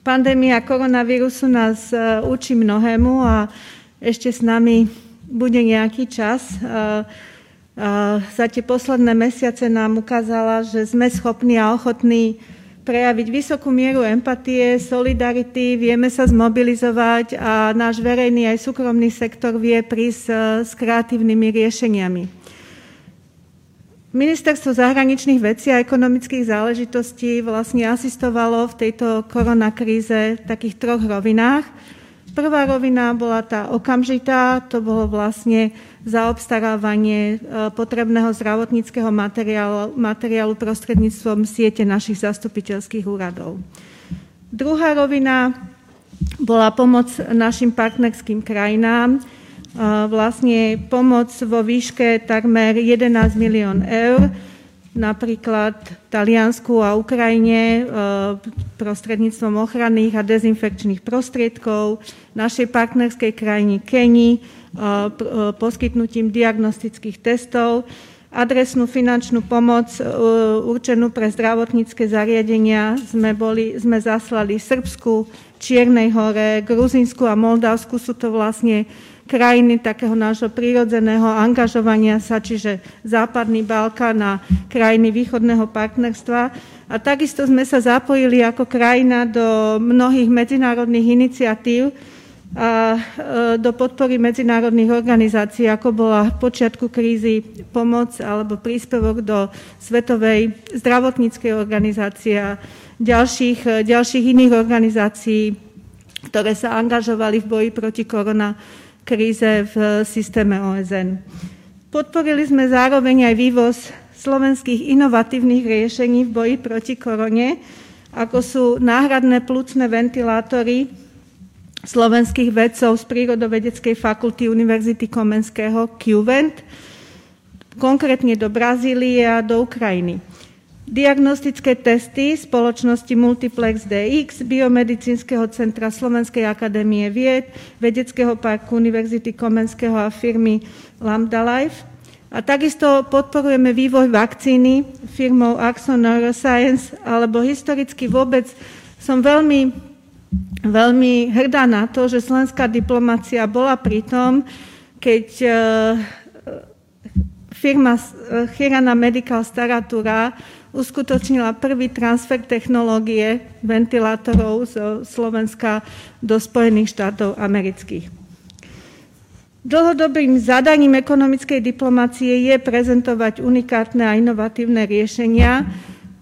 Pandémia koronavírusu nás učí mnohému a ešte s nami bude nejaký čas. Za tie posledné mesiace nám ukázala, že sme schopní a ochotní prejaviť vysokú mieru empatie, solidarity, vieme sa zmobilizovať a náš verejný aj súkromný sektor vie prísť s kreatívnymi riešeniami. Ministerstvo zahraničných vecí a ekonomických záležitostí vlastne asistovalo v tejto koronakríze v takých troch rovinách. Prvá rovina bola tá okamžitá, to bolo vlastne zaobstarávanie potrebného zdravotníckeho materiálu prostredníctvom siete našich zastupiteľských úradov. Druhá rovina bola pomoc našim partnerským krajinám, vlastne pomoc vo výške takmer 11 milión eur, napríklad Taliansku a Ukrajine prostredníctvom ochranných a dezinfekčných prostriedkov, našej partnerskej krajine Kenii poskytnutím diagnostických testov, adresnú finančnú pomoc určenú pre zdravotnícke zariadenia sme zaslali Srbsku, Čiernej hore, Gruzínsku a Moldavsku, sú to vlastne krajiny takého nášho prirodzeného angažovania sa, čiže Západný Balkán a krajiny východného partnerstva. A takisto sme sa zapojili ako krajina do mnohých medzinárodných iniciatív a do podpory medzinárodných organizácií, ako bola v počiatku krízy pomoc alebo príspevok do Svetovej zdravotníckej organizácie a ďalších iných organizácií, ktoré sa angažovali v boji proti kríze v systéme OSN. Podporili sme zároveň aj vývoz slovenských inovatívnych riešení v boji proti korone, ako sú náhradné pľúcne ventilátory slovenských vedcov z Prírodovedeckej fakulty Univerzity Komenského QVent, konkrétne do Brazílie a do Ukrajiny. Diagnostické testy spoločnosti Multiplex DX, Biomedicínskeho centra Slovenskej akadémie vied, Vedeckého parku Univerzity Komenského a firmy Lambda Life. A takisto podporujeme vývoj vakcíny firmou Axon Neuroscience, alebo historicky vôbec som veľmi, veľmi hrdá na to, že slovenská diplomacia bola pri tom, keď firma Chirana Medical Staratura uskutočnila prvý transfer technológie ventilátorov zo Slovenska do Spojených štátov amerických. Dlhodobým zadaním ekonomickej diplomacie je prezentovať unikátne a inovatívne riešenia.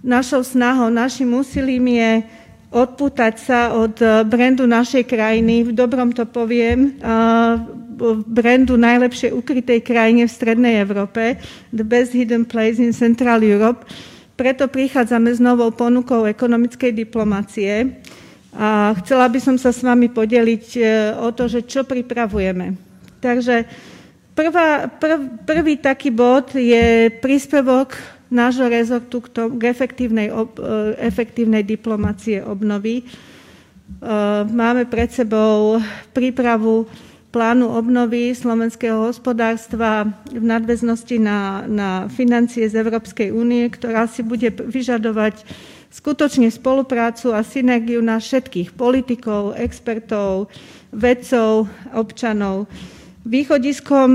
Našou snahou, našim úsilím je odpútať sa od brandu našej krajiny, v dobrom to poviem, brandu najlepšie ukrytej krajine v Strednej Európe, the best hidden place in Central Europe. Preto prichádzame s novou ponukou ekonomickej diplomacie a chcela by som sa s vami podeliť o to, že čo pripravujeme. Takže prvý taký bod je príspevok nášho rezortu k efektívnej diplomacie obnovy. Máme pred sebou prípravu plánu obnovy slovenského hospodárstva v nadväznosti na financie z Európskej únie, ktorá si bude vyžadovať skutočne spoluprácu a synergiu na všetkých politikov, expertov, vedcov, občanov. Východiskom,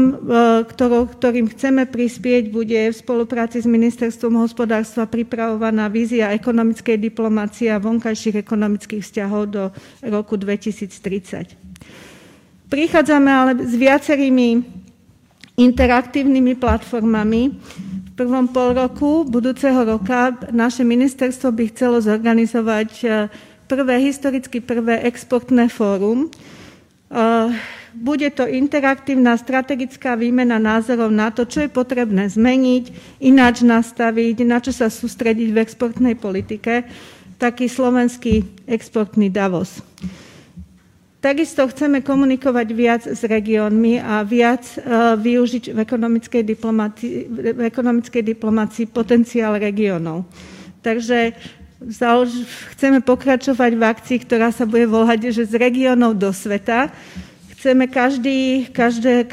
ktorým chceme prispieť, bude v spolupráci s Ministerstvom hospodárstva pripravovaná vízia ekonomickej diplomacie a vonkajších ekonomických vzťahov do roku 2030. Prichádzame ale s viacerými interaktívnymi platformami. V prvom polroku budúceho roka naše ministerstvo by chcelo zorganizovať prvé exportné fórum. Bude to interaktívna strategická výmena názorov na to, čo je potrebné zmeniť, ináč nastaviť, na čo sa sústrediť v exportnej politike. Taký slovenský exportný Davos. Takisto chceme komunikovať viac s regiónmi a viac využiť v ekonomickej diplomácii potenciál regiónov. Takže chceme pokračovať v akcii, ktorá sa bude volať, že z regiónov do sveta. Chceme každé 2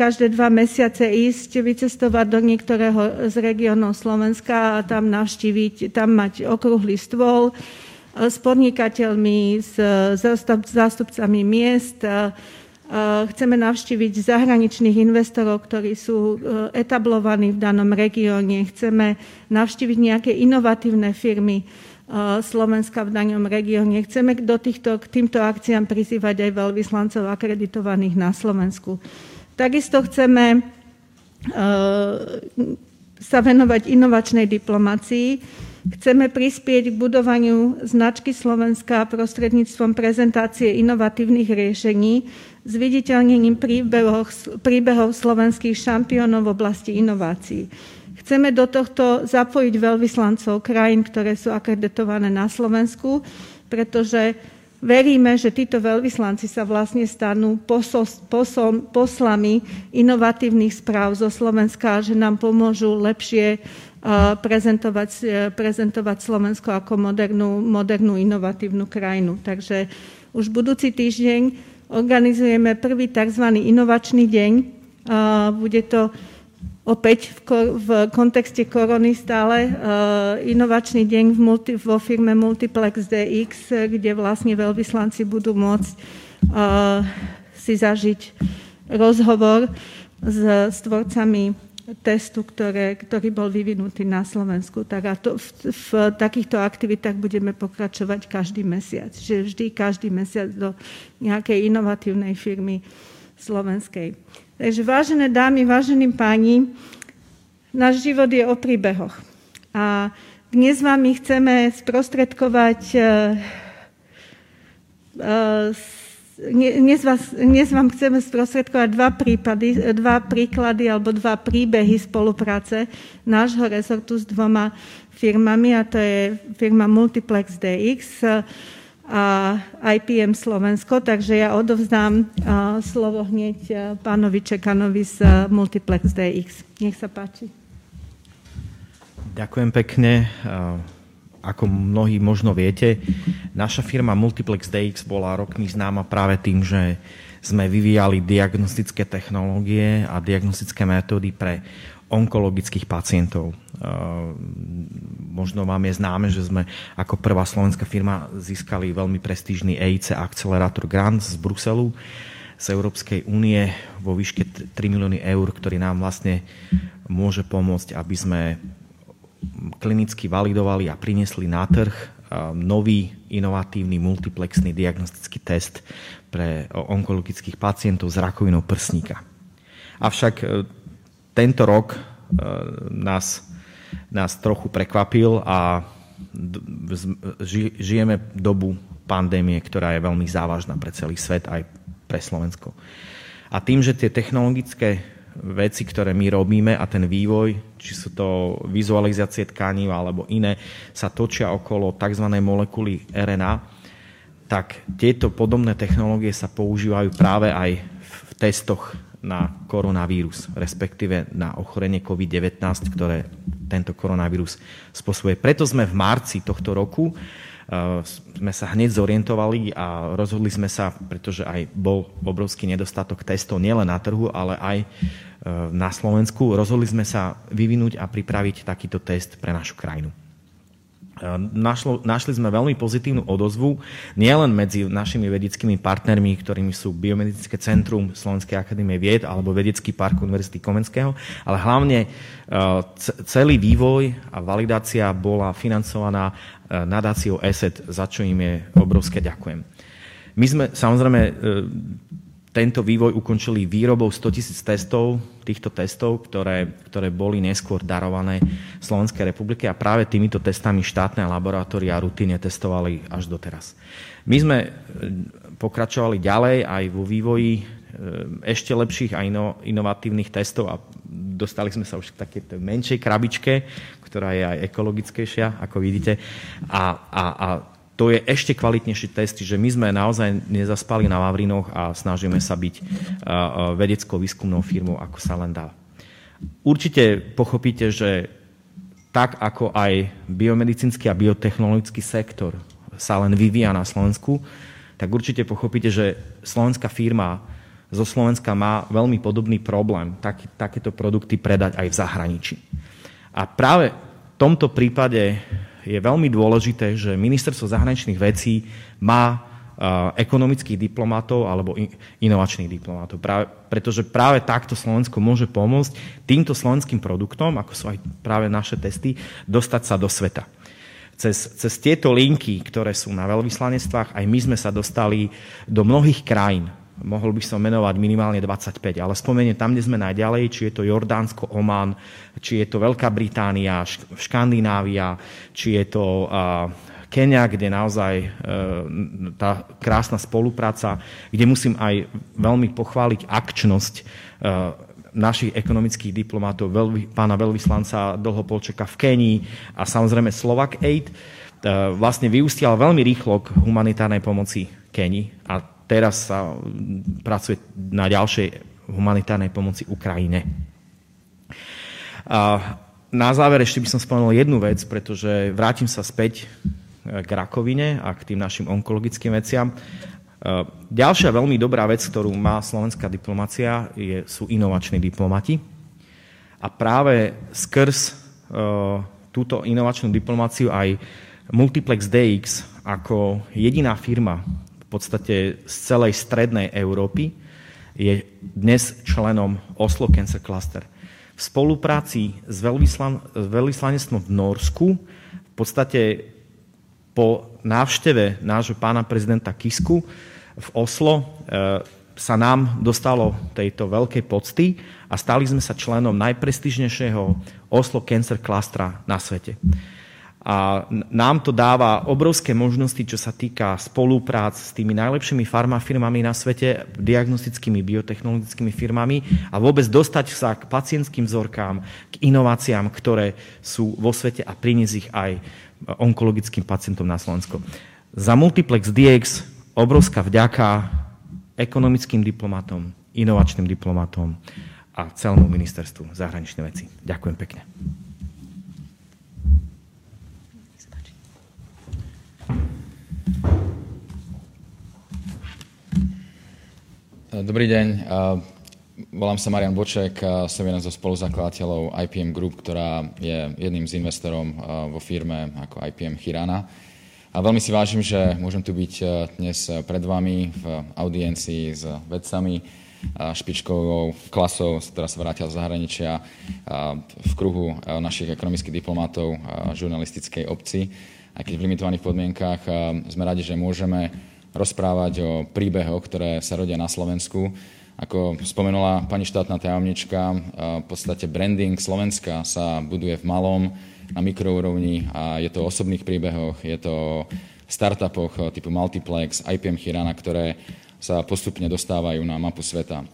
mesiace ísť, vycestovať do niektorého z regiónov Slovenska a tam navštíviť, tam mať okrúhly stôl, s podnikateľmi, s zástupcami miest. Chceme navštíviť zahraničných investorov, ktorí sú etablovaní v danom regióne. Chceme navštíviť nejaké inovatívne firmy Slovenska v danom regióne. Chceme k týmto akciám prizývať aj veľvyslancov akreditovaných na Slovensku. Takisto chceme sa venovať inovačnej diplomácii. Chceme prispieť k budovaniu značky Slovenska prostredníctvom prezentácie inovatívnych riešení, zviditeľnením príbehov slovenských šampiónov v oblasti inovácií. Chceme do tohto zapojiť veľvyslancov krajín, ktoré sú akreditované na Slovensku, pretože veríme, že títo veľvyslanci sa vlastne stanú poslami inovatívnych správ zo Slovenska, že nám pomôžu lepšie prezentovať Slovensko ako modernú inovatívnu krajinu. Takže už budúci týždeň organizujeme prvý tzv. Inovačný deň. Bude to opäť v kontexte korony stále inovačný deň vo firme Multiplex DX, kde vlastne veľvyslanci budú môcť si zažiť rozhovor s tvorcami testu, ktorý bol vyvinutý na Slovensku. Tak a v takýchto aktivitách budeme pokračovať každý mesiac. Že vždy každý mesiac do nejakej inovatívnej firmy slovenskej. Takže vážené dámy, vážení páni, náš život je o príbehoch. A dnes vám ich chceme sprostredkovať Dnes vám chceme sprostredkovať dva príklady alebo dva príbehy spolupráce nášho rezortu s dvoma firmami, a to je firma Multiplex DX a IPM Slovensko, takže ja odovzdám slovo hneď pánovi Čekanovi z Multiplex DX. Nech sa páči. Ďakujem pekne. Ako mnohí možno viete, naša firma Multiplex DX bola rokmi známa práve tým, že sme vyvíjali diagnostické technológie a diagnostické metódy pre onkologických pacientov. Možno vám je známe, že sme ako prvá slovenská firma získali veľmi prestížny EIC Accelerator Grant z Bruselu, z Európskej únie vo výške 3 milióny eur, ktorý nám vlastne môže pomôcť, aby sme klinicky validovali a priniesli na trh nový inovatívny multiplexný diagnostický test pre onkologických pacientov s rakovinou prsníka. Avšak tento rok nás trochu prekvapil a žijeme dobu pandémie, ktorá je veľmi závažná pre celý svet, aj pre Slovensko. A tým, že tie technologické veci, ktoré my robíme a ten vývoj, či sú to vizualizácie tkaní alebo iné, sa točia okolo tzv. Molekuly RNA, tak tieto podobné technológie sa používajú práve aj v testoch na koronavírus, respektíve na ochorenie COVID-19, ktoré tento koronavírus spôsobuje. Preto sme v marci tohto roku sme sa hneď zorientovali a rozhodli sme sa, pretože aj bol obrovský nedostatok testov nielen na trhu, ale aj na Slovensku, rozhodli sme sa vyvinúť a pripraviť takýto test pre našu krajinu. Našli sme veľmi pozitívnu odozvu nielen medzi našimi vedeckými partnermi, ktorými sú Biomedické centrum Slovenskej akadémie vied alebo Vedecký park Univerzity Komenského, ale hlavne celý vývoj a validácia bola financovaná nadáciou ESET, za čo im je obrovské ďakujem. My sme samozrejme tento vývoj ukončili výrobou 100 000 testov, týchto testov, ktoré boli neskôr darované Slovenskej republike a práve týmito testami štátne laboratória rutíne testovali až doteraz. My sme pokračovali ďalej aj vo vývoji ešte lepších a inovatívnych testov a dostali sme sa už k takej menšej krabičke, ktorá je aj ekologickejšia, ako vidíte, a to je ešte kvalitnejší test, že my sme naozaj nezaspali na Vavrinoch a snažíme sa byť vedeckou výskumnou firmou, ako sa len dá. Určite pochopíte, že tak ako aj biomedicínsky a biotechnologický sektor sa len vyvíja na Slovensku, tak určite pochopíte, že slovenská firma zo Slovenska má veľmi podobný problém takéto produkty predať aj v zahraničí. A práve v tomto prípade je veľmi dôležité, že Ministerstvo zahraničných vecí má ekonomických diplomatov alebo inovačných diplomatov. Pretože práve takto Slovensko môže pomôcť týmto slovenským produktom, ako sú aj práve naše testy, dostať sa do sveta. Cez tieto linky, ktoré sú na veľvyslanectvách, aj my sme sa dostali do mnohých krajín. Mohol by som menovať minimálne 25, ale spomeniem tam, kde sme najďalej, či je to Jordánsko, Oman, či je to Veľká Británia, Škandinávia, či je to Kenia, kde naozaj tá krásna spolupráca, kde musím aj veľmi pochváliť akčnosť našich ekonomických diplomatov, pána veľvyslanca Dlhopolčeka v Kenii a samozrejme Slovak Aid, vlastne vyústial veľmi rýchlo k humanitárnej pomoci Kenii a teraz sa pracuje na ďalšej humanitárnej pomoci Ukrajine. Na záver ešte by som spomenul jednu vec, pretože vrátim sa späť k rakovine a k tým našim onkologickým veciam. Ďalšia veľmi dobrá vec, ktorú má slovenská diplomacia, sú inovační diplomati. A práve skrz túto inovačnú diplomáciu aj Multiplex DX ako jediná firma v podstate z celej strednej Európy je dnes členom Oslo Cancer Cluster. V spolupráci s veľvyslanectvom v Norsku v podstate po návšteve nášho pána prezidenta Kisku v Oslo sa nám dostalo tejto veľkej pocty a stali sme sa členom najprestižnejšieho Oslo Cancer Clustra na svete. A nám to dáva obrovské možnosti, čo sa týka spoluprác s tými najlepšími farmafirmami na svete, diagnostickými, biotechnologickými firmami a vôbec dostať sa k pacientským vzorkám, k inováciám, ktoré sú vo svete a priniesť ich aj onkologickým pacientom na Slovensko. Za Multiplex DX obrovská vďaka ekonomickým diplomatom, inovačným diplomatom a celému ministerstvu zahraničných vecí. Ďakujem pekne. Dobrý deň, volám sa Marian Boček, som jeden zo spoluzakladateľov IPM Group, ktorá je jedným z investorov vo firme ako IPM Chirana. A veľmi si vážim, že môžem tu byť dnes pred vami v audiencii s vedcami, špičkovou klasou, ktorá sa vrátia z zahraničia, v kruhu našich ekonomických diplomatov žurnalistickej obci. Aj keď v limitovaných podmienkach sme radi, že môžeme rozprávať o príbehoch, ktoré sa rodia na Slovensku. Ako spomenula pani štátna tajomnička, v podstate branding Slovenska sa buduje v malom, na mikroúrovni a je to o osobných príbehoch, je to o startupoch typu Multiplex, IPM Chirana, ktoré sa postupne dostávajú na mapu sveta.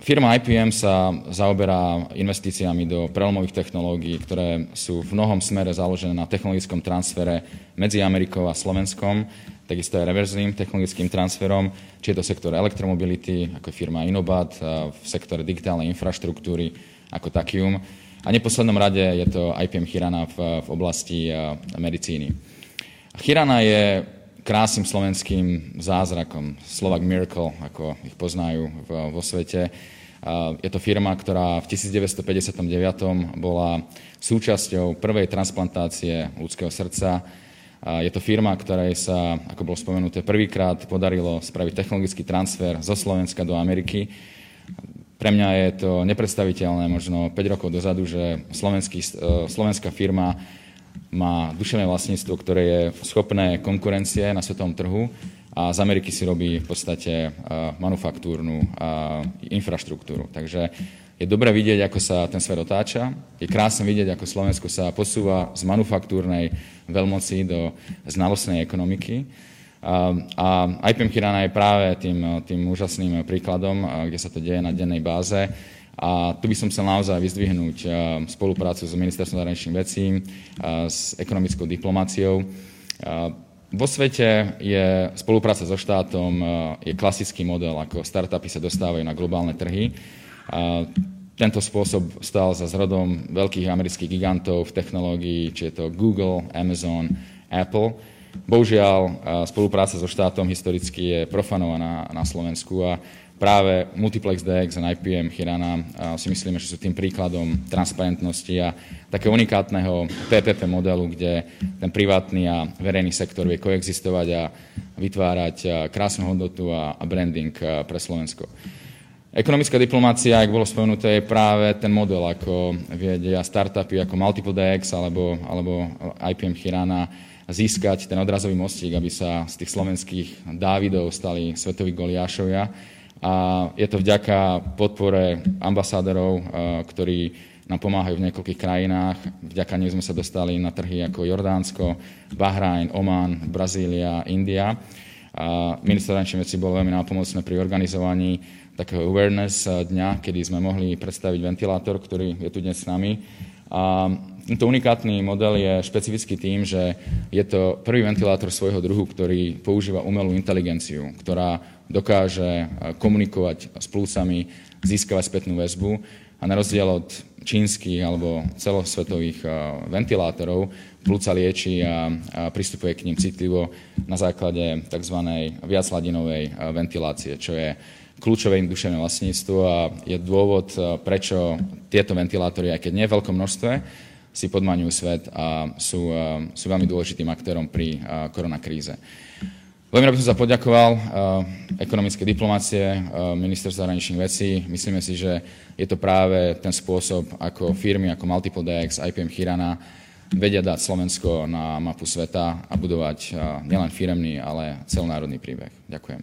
Firma IPM sa zaoberá investíciami do prelomových technológií, ktoré sú v mnohom smere založené na technologickom transfere medzi Amerikou a Slovenskom, takisto aj reverzným technologickým transferom, či je to sektor elektromobility, ako firma Inobat, v sektore digitálnej infraštruktúry, ako Takium. A v neposlednom rade je to IPM Chirana v oblasti medicíny. Chirana je krásnym slovenským zázrakom, Slovak Miracle, ako ich poznajú vo svete. Je to firma, ktorá v 1959 bola súčasťou prvej transplantácie ľudského srdca. Je to firma, ktorej sa, ako bolo spomenuté, prvýkrát podarilo spraviť technologický transfer zo Slovenska do Ameriky. Pre mňa je to nepredstaviteľné, možno 5 rokov dozadu, že slovenská firma má duševné vlastníctvo, ktoré je schopné konkurencie na svetovom trhu a z Ameriky si robí v podstate manufaktúrnu infraštruktúru. Takže je dobre vidieť, ako sa ten svet otáča. Je krásne vidieť, ako Slovensko sa posúva z manufaktúrnej veľmoci do znalostnej ekonomiky. A IPM Chirana je práve tým úžasným príkladom, kde sa to deje na dennej báze. A tu by som chcel naozaj vyzdvihnúť spoluprácu s Ministerstvom zahraničných vecí, s ekonomickou diplomáciou. Vo svete je spolupráca so štátom je klasický model, ako startupy sa dostávajú na globálne trhy. Tento spôsob stal za zrodom veľkých amerických gigantov v technológii, či je to Google, Amazon, Apple. Bohužiaľ, spolupráca so štátom historicky je profanovaná na Slovensku a práve Multiplex DX a IPM Hirana si myslíme, že sú tým príkladom transparentnosti a takého unikátneho PPP modelu, kde ten privátny a verejný sektor vie koexistovať a vytvárať krásnu hodnotu a branding pre Slovensko. Ekonomická diplomácia, ako bolo spomenuté, je práve ten model, ako vedia startupy ako Multiple DX alebo IPM Hirana získať ten odrazový mostík, aby sa z tých slovenských Dávidov stali svetoví Goliášovia. A je to vďaka podpore ambasádorov, ktorí nám pomáhajú v niekoľkých krajinách. Vďaka nej sme sa dostali na trhy ako Jordánsko, Bahrajn, Oman, Brazília, India. A minister zahraničných vecí bol veľmi nápomocný pri organizovaní takého awareness dňa, kedy sme mohli predstaviť ventilátor, ktorý je tu dnes s nami. A tento unikátny model je špecifický tým, že je to prvý ventilátor svojho druhu, ktorý používa umelú inteligenciu, ktorá dokáže komunikovať s plúcami, získavať spätnú väzbu a na rozdiel od čínskych alebo celosvetových ventilátorov plúca lieči a pristupuje k nim citlivo na základe tzv. Viachladinovej ventilácie, čo je kľúčové im duševné vlastníctvo a je dôvod, prečo tieto ventilátory, aj keď nie v veľkom množstve, si podmaňujú svet a sú veľmi dôležitým aktérom pri koronakríze. Veľmi rád by som sa poďakoval ekonomické diplomácie, ministerstvu zahraničných vecí. Myslíme si, že je to práve ten spôsob, ako firmy ako Multiple DX, IPM Hirana vedia dať Slovensko na mapu sveta a budovať nielen firemný, ale celonárodný príbeh. Ďakujem.